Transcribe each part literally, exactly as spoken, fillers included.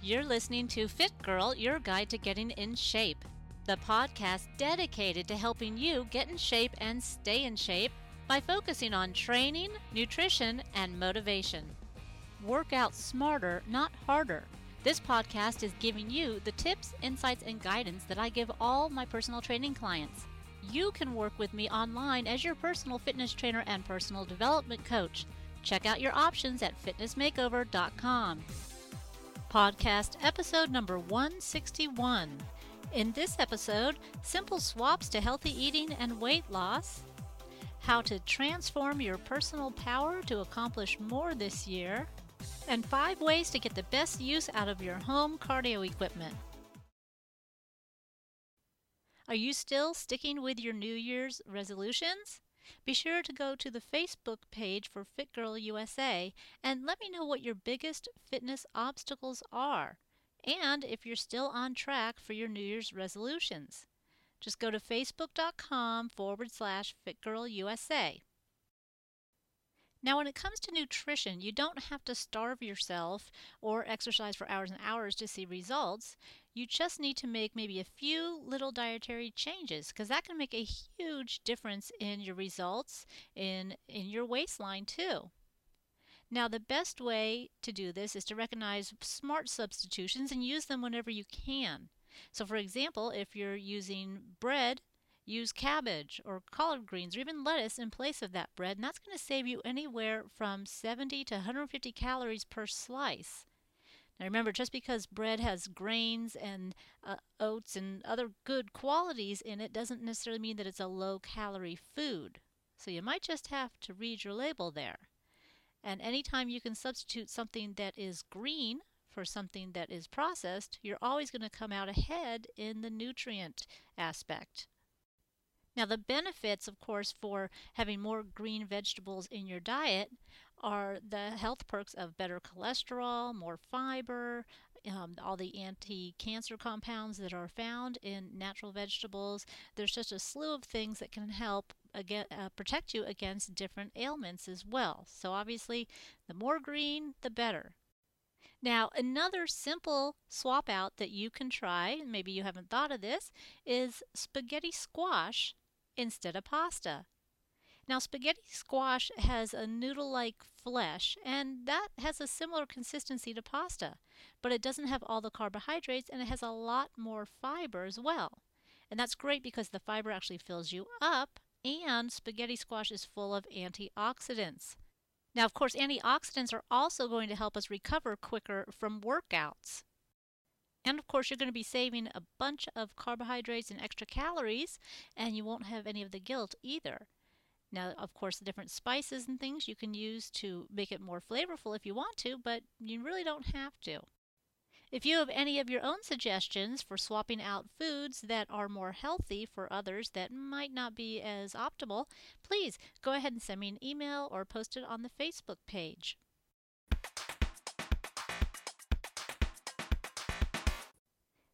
You're listening to Fit Girl, your guide to getting in shape, the podcast dedicated to helping you get in shape and stay in shape by focusing on training, nutrition, and motivation. Work out smarter, not harder. This podcast is giving you the tips, insights, and guidance that I give all my personal training clients. You can work with me online as your personal fitness trainer and personal development coach. Check out your options at fitness makeover dot com. Podcast episode number one sixty-one. In this episode, simple swaps to healthy eating and weight loss, how to transform your personal power to accomplish more this year, and five ways to get the best use out of your home cardio equipment. Are you still sticking with your New Year's resolutions? Be sure to go to the Facebook page for Fit Girl U S A and let me know what your biggest fitness obstacles are and if you're still on track for your New Year's resolutions. Just go to facebook.com forward slash Fit Girl USA. Now, when it comes to nutrition, you don't have to starve yourself or exercise for hours and hours to see results. You just need to make maybe a few little dietary changes, because that can make a huge difference in your results, in, in your waistline too. Now, the best way to do this is to recognize smart substitutions and use them whenever you can. So, for example, if you're using bread, use cabbage or collard greens or even lettuce in place of that bread, and that's going to save you anywhere from seventy to one hundred fifty calories per slice. Now remember, just because bread has grains and uh, oats and other good qualities in it doesn't necessarily mean that it's a low-calorie food. So you might just have to read your label there. And anytime you can substitute something that is green for something that is processed, you're always going to come out ahead in the nutrient aspect. Now, the benefits, of course, for having more green vegetables in your diet are the health perks of better cholesterol, more fiber, um, all the anti-cancer compounds that are found in natural vegetables. There's just a slew of things that can help again, uh, protect you against different ailments as well. So obviously, the more green, the better. Now, another simple swap out that you can try, maybe you haven't thought of this, is spaghetti squash instead of pasta. Now, spaghetti squash has a noodle-like flesh, and that has a similar consistency to pasta, but it doesn't have all the carbohydrates, and it has a lot more fiber as well. And that's great because the fiber actually fills you up, and spaghetti squash is full of antioxidants. Now, of course, antioxidants are also going to help us recover quicker from workouts. And of course, you're going to be saving a bunch of carbohydrates and extra calories, and you won't have any of the guilt either. Now, of course, the different spices and things you can use to make it more flavorful if you want to, but you really don't have to. If you have any of your own suggestions for swapping out foods that are more healthy for others that might not be as optimal, please go ahead and send me an email or post it on the Facebook page.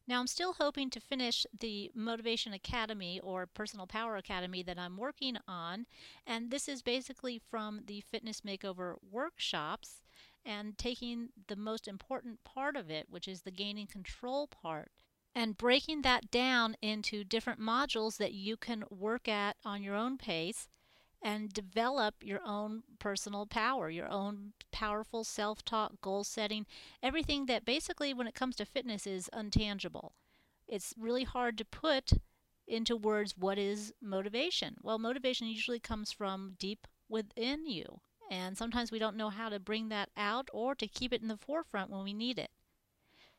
Now, I'm still hoping to finish the Motivation Academy or Personal Power Academy that I'm working on, and this is basically from the Fitness Makeover workshops and taking the most important part of it, which is the gaining control part, and breaking that down into different modules that you can work at on your own pace and develop your own personal power, your own powerful self-talk, goal setting, everything that basically when it comes to fitness is intangible. It's really hard to put into words what is motivation. Well, motivation usually comes from deep within you, and sometimes we don't know how to bring that out or to keep it in the forefront when we need it.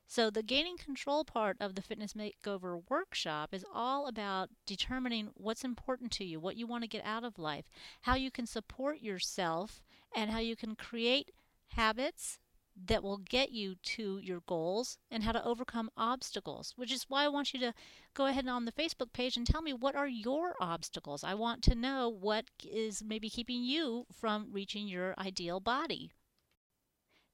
So the gaining control part of the Fitness Makeover workshop is all about determining what's important to you, what you want to get out of life, how you can support yourself, and how you can create habits that will get you to your goals, and how to overcome obstacles, which is why I want you to go ahead on the Facebook page and tell me what are your obstacles. I want to know what is maybe keeping you from reaching your ideal body.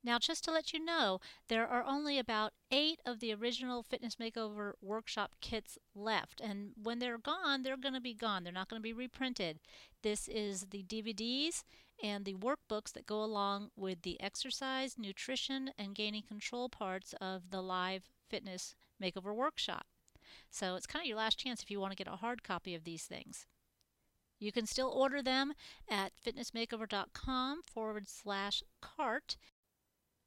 Now, just to let you know, there are only about eight of the original Fitness Makeover workshop kits left. And when they're gone, they're going to be gone. They're not going to be reprinted. This is the D V Ds and the workbooks that go along with the exercise, nutrition, and gaining control parts of the live fitness makeover workshop. So it's kind of your last chance if you want to get a hard copy of these things. You can still order them at fitnessmakeover.com forward slash cart.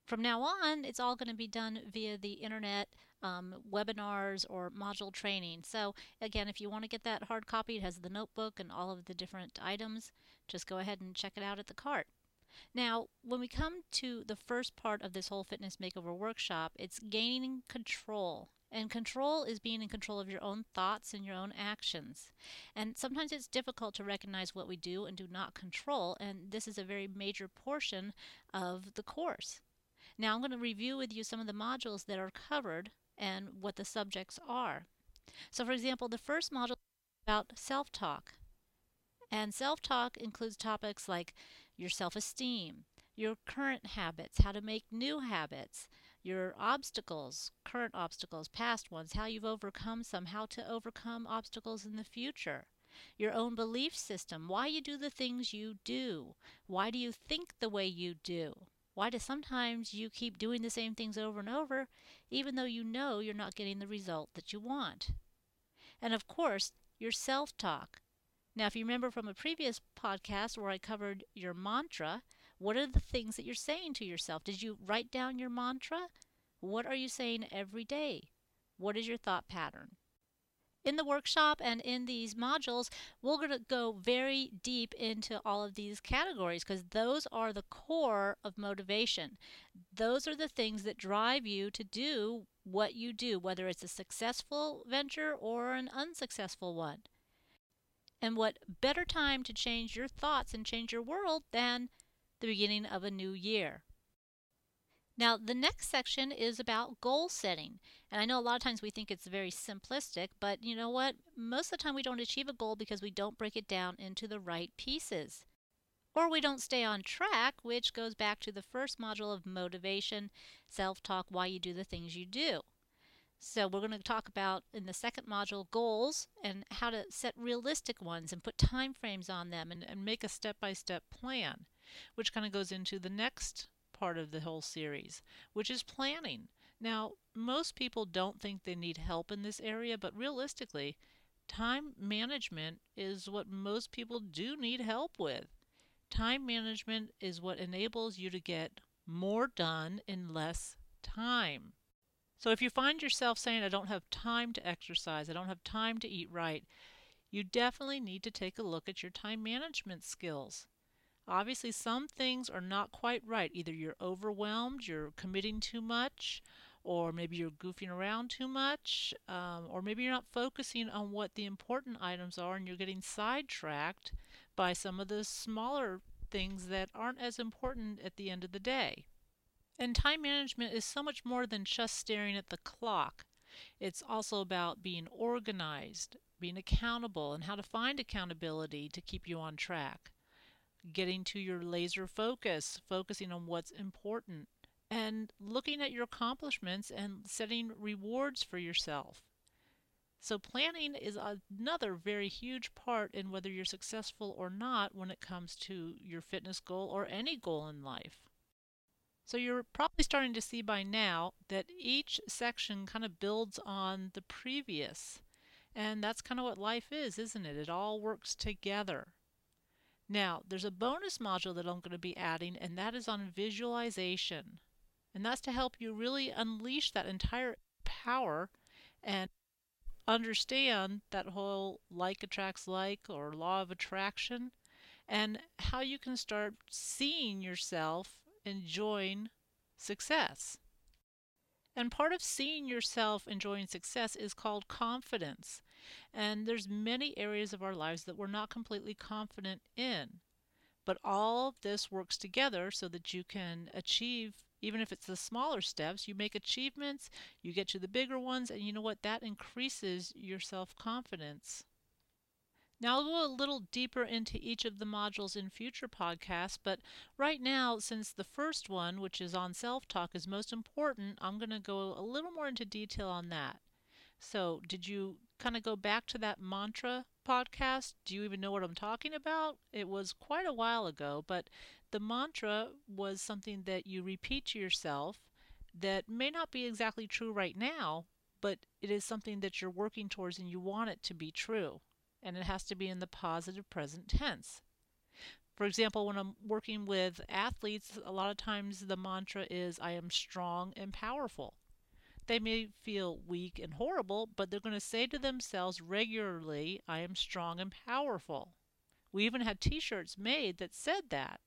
From now on, it's all going to be done via the internet, um, webinars, or module training. So again, if you want to get that hard copy, it has the notebook and all of the different items. Just go ahead and check it out at the cart. Now, when we come to the first part of this whole fitness makeover workshop, it's gaining control. And control is being in control of your own thoughts and your own actions. And sometimes it's difficult to recognize what we do and do not control, and this is a very major portion of the course. Now I'm going to review with you some of the modules that are covered and what the subjects are. So for example, the first module is about self-talk. And self-talk includes topics like your self-esteem, your current habits, how to make new habits, your obstacles, current obstacles, past ones, how you've overcome some, how to overcome obstacles in the future, your own belief system, why you do the things you do, why do you think the way you do, why do sometimes you keep doing the same things over and over, even though you know you're not getting the result that you want, and of course, your self-talk. Now, if you remember from a previous podcast where I covered your mantra, what are the things that you're saying to yourself? Did you write down your mantra? What are you saying every day? What is your thought pattern? In the workshop and in these modules, we're going to go very deep into all of these categories because those are the core of motivation. Those are the things that drive you to do what you do, whether it's a successful venture or an unsuccessful one. And what better time to change your thoughts and change your world than the beginning of a new year. Now, the next section is about goal setting. And I know a lot of times we think it's very simplistic, but you know what? Most of the time we don't achieve a goal because we don't break it down into the right pieces. Or we don't stay on track, which goes back to the first module of motivation, self-talk, why you do the things you do. So we're going to talk about, in the second module, goals and how to set realistic ones and put time frames on them and, and make a step-by-step plan, which kind of goes into the next part of the whole series, which is planning. Now, most people don't think they need help in this area, but realistically, time management is what most people do need help with. Time management is what enables you to get more done in less time. So if you find yourself saying, I don't have time to exercise, I don't have time to eat right, you definitely need to take a look at your time management skills. Obviously, some things are not quite right. Either you're overwhelmed, you're committing too much, or maybe you're goofing around too much, um, or maybe you're not focusing on what the important items are and you're getting sidetracked by some of the smaller things that aren't as important at the end of the day. And time management is so much more than just staring at the clock. It's also about being organized, being accountable, and how to find accountability to keep you on track. Getting to your laser focus, focusing on what's important, and looking at your accomplishments and setting rewards for yourself. So planning is another very huge part in whether you're successful or not when it comes to your fitness goal or any goal in life. So you're probably starting to see by now that each section kind of builds on the previous. And that's kind of what life is, isn't it? It all works together. Now, there's a bonus module that I'm going to be adding, and that is on visualization. And that's to help you really unleash that entire power and understand that whole like attracts like or law of attraction and how you can start seeing yourself enjoying success. And part of seeing yourself enjoying success is called confidence. And there's many areas of our lives that we're not completely confident in. But all of this works together so that you can achieve, even if it's the smaller steps, you make achievements, you get to the bigger ones, and you know what? That increases your self-confidence. Now, I'll go a little deeper into each of the modules in future podcasts, but right now, since the first one, which is on self-talk, is most important, I'm going to go a little more into detail on that. So did you kind of go back to that mantra podcast? Do you even know what I'm talking about? It was quite a while ago, but the mantra was something that you repeat to yourself that may not be exactly true right now, but it is something that you're working towards and you want it to be true. And it has to be in the positive present tense. For example, when I'm working with athletes, a lot of times the mantra is, I am strong and powerful. They may feel weak and horrible, but they're going to say to themselves regularly, I am strong and powerful. We even had t-shirts made that said that.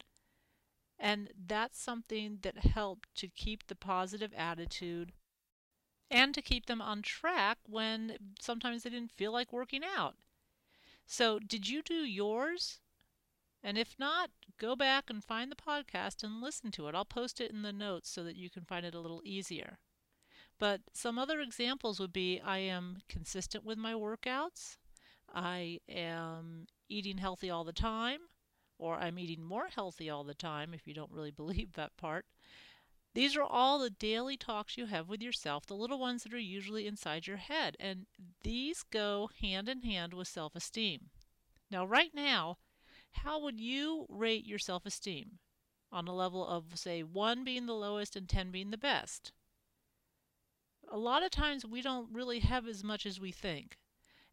And that's something that helped to keep the positive attitude and to keep them on track when sometimes they didn't feel like working out. So did you do yours? And if not, go back and find the podcast and listen to it. I'll post it in the notes so that you can find it a little easier. But some other examples would be, I am consistent with my workouts. I am eating healthy all the time. Or I'm eating more healthy all the time, if you don't really believe that part. These are all the daily talks you have with yourself, the little ones that are usually inside your head. And these go hand in hand with self-esteem. Now, right now, how would you rate your self-esteem? On a level of, say, one being the lowest and ten being the best. A lot of times we don't really have as much as we think.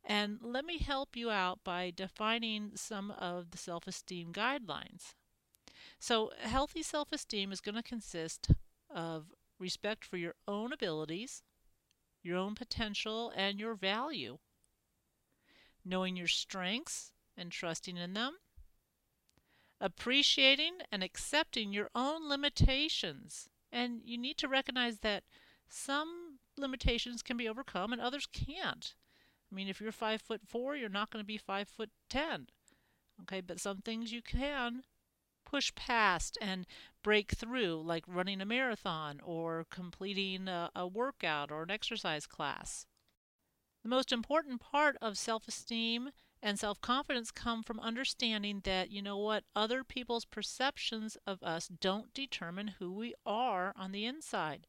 And let me help you out by defining some of the self-esteem guidelines. So healthy self-esteem is going to consist of respect for your own abilities, your own potential, and your value. Knowing your strengths and trusting in them. Appreciating and accepting your own limitations. And you need to recognize that some limitations can be overcome and others can't. I mean, if you're five foot four, you're not going to be five foot ten. Okay, but some things you can push past and break through, like running a marathon or completing a, a workout or an exercise class. The most important part of self-esteem and self-confidence come from understanding that, you know what, other people's perceptions of us don't determine who we are on the inside.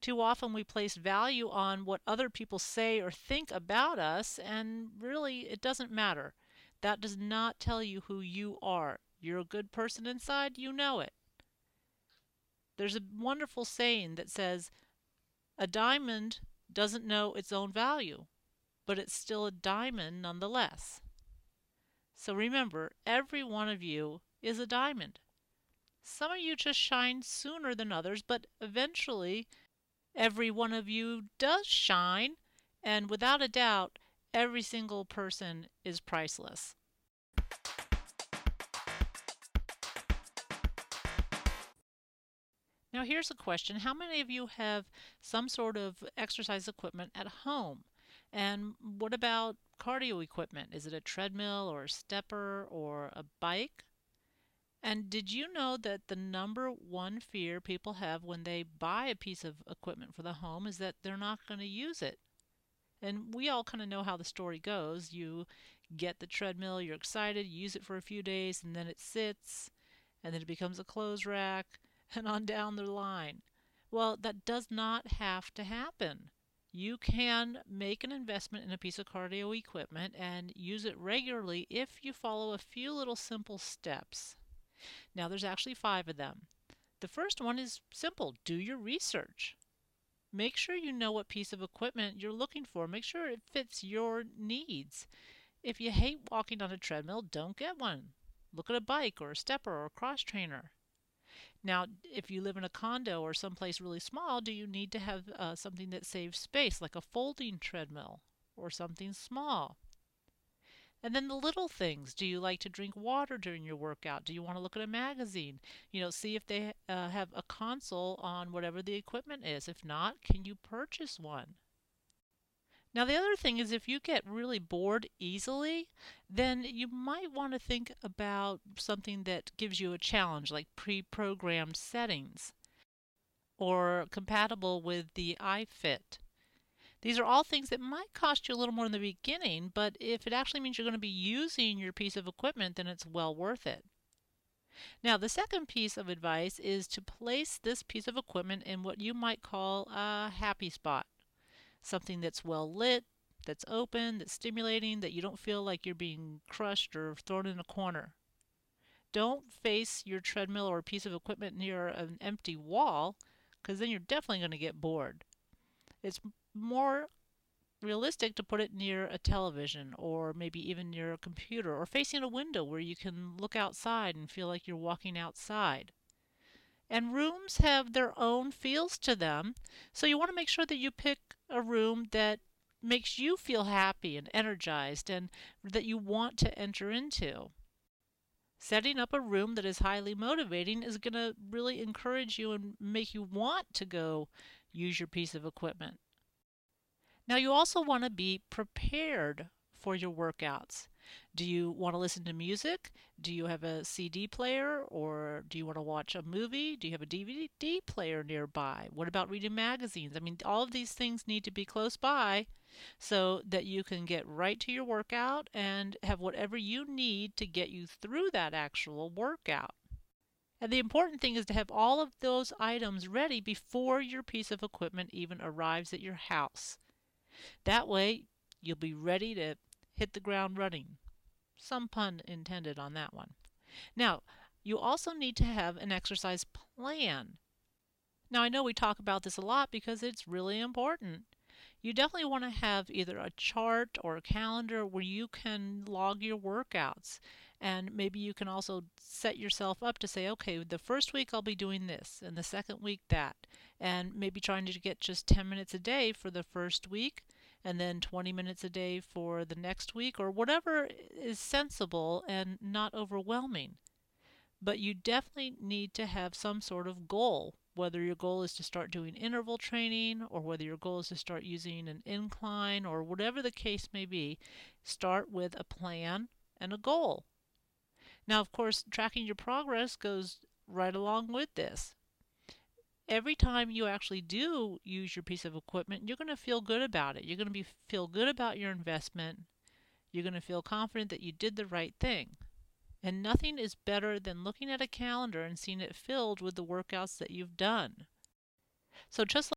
Too often we place value on what other people say or think about us, and really it doesn't matter. That does not tell you who you are. You're a good person inside, you know it. There's a wonderful saying that says, a diamond doesn't know its own value, but it's still a diamond nonetheless. So remember, every one of you is a diamond. Some of you just shine sooner than others, but eventually every one of you does shine, and without a doubt, every single person is priceless. Now here's a question. How many of you have some sort of exercise equipment at home? And what about cardio equipment? Is it a treadmill or a stepper or a bike? And did you know that the number one fear people have when they buy a piece of equipment for the home is that they're not going to use it? And we all kind of know how the story goes. You get the treadmill, you're excited, you use it for a few days, and then it sits, and then it becomes a clothes rack, and on down the line. Well, that does not have to happen. You can make an investment in a piece of cardio equipment and use it regularly if you follow a few little simple steps. Now there's actually five of them. The first one is simple. Do your research. Make sure you know what piece of equipment you're looking for. Make sure it fits your needs. If you hate walking on a treadmill, don't get one. Look at a bike or a stepper or a cross trainer. Now, if you live in a condo or someplace really small, do you need to have uh, something that saves space, like a folding treadmill or something small? And then the little things. Do you like to drink water during your workout? Do you want to look at a magazine? You know, see if they uh, have a console on whatever the equipment is. If not, can you purchase one? Now, the other thing is, if you get really bored easily, then you might want to think about something that gives you a challenge, like pre-programmed settings or compatible with the iFit. These are all things that might cost you a little more in the beginning, but if it actually means you're going to be using your piece of equipment, then it's well worth it. Now, the second piece of advice is to place this piece of equipment in what you might call a happy spot. something that's well lit, that's open, that's stimulating, that you don't feel like you're being crushed or thrown in a corner. Don't face your treadmill or a piece of equipment near an empty wall, because then you're definitely going to get bored. It's more realistic to put it near a television, or maybe even near a computer, or facing a window where you can look outside and feel like you're walking outside. And rooms have their own feels to them, so you want to make sure that you pick a room that makes you feel happy and energized and that you want to enter into. Setting up a room that is highly motivating is going to really encourage you and make you want to go use your piece of equipment. Now, you also want to be prepared for your workouts. Do you want to listen to music? Do you have a C D player, or do you want to watch a movie? Do you have a D V D player nearby? What about reading magazines? I mean, all of these things need to be close by so that you can get right to your workout and have whatever you need to get you through that actual workout. And the important thing is to have all of those items ready before your piece of equipment even arrives at your house. That way, you'll be ready to hit the ground running. Some pun intended on that one. Now, you also need to have an exercise plan. Now, I know we talk about this a lot because it's really important. You definitely want to have either a chart or a calendar where you can log your workouts. And maybe you can also set yourself up to say, okay, the first week I'll be doing this, and the second week that. And maybe trying to get just ten minutes a day for the first week, and then twenty minutes a day for the next week, or whatever is sensible and not overwhelming. But you definitely need to have some sort of goal, whether your goal is to start doing interval training, or whether your goal is to start using an incline, or whatever the case may be. Start with a plan and a goal. Now, of course, tracking your progress goes right along with this. Every time you actually do use your piece of equipment, you're going to feel good about it. You're going to be feel good about your investment. You're going to feel confident that you did the right thing. And nothing is better than looking at a calendar and seeing it filled with the workouts that you've done. So just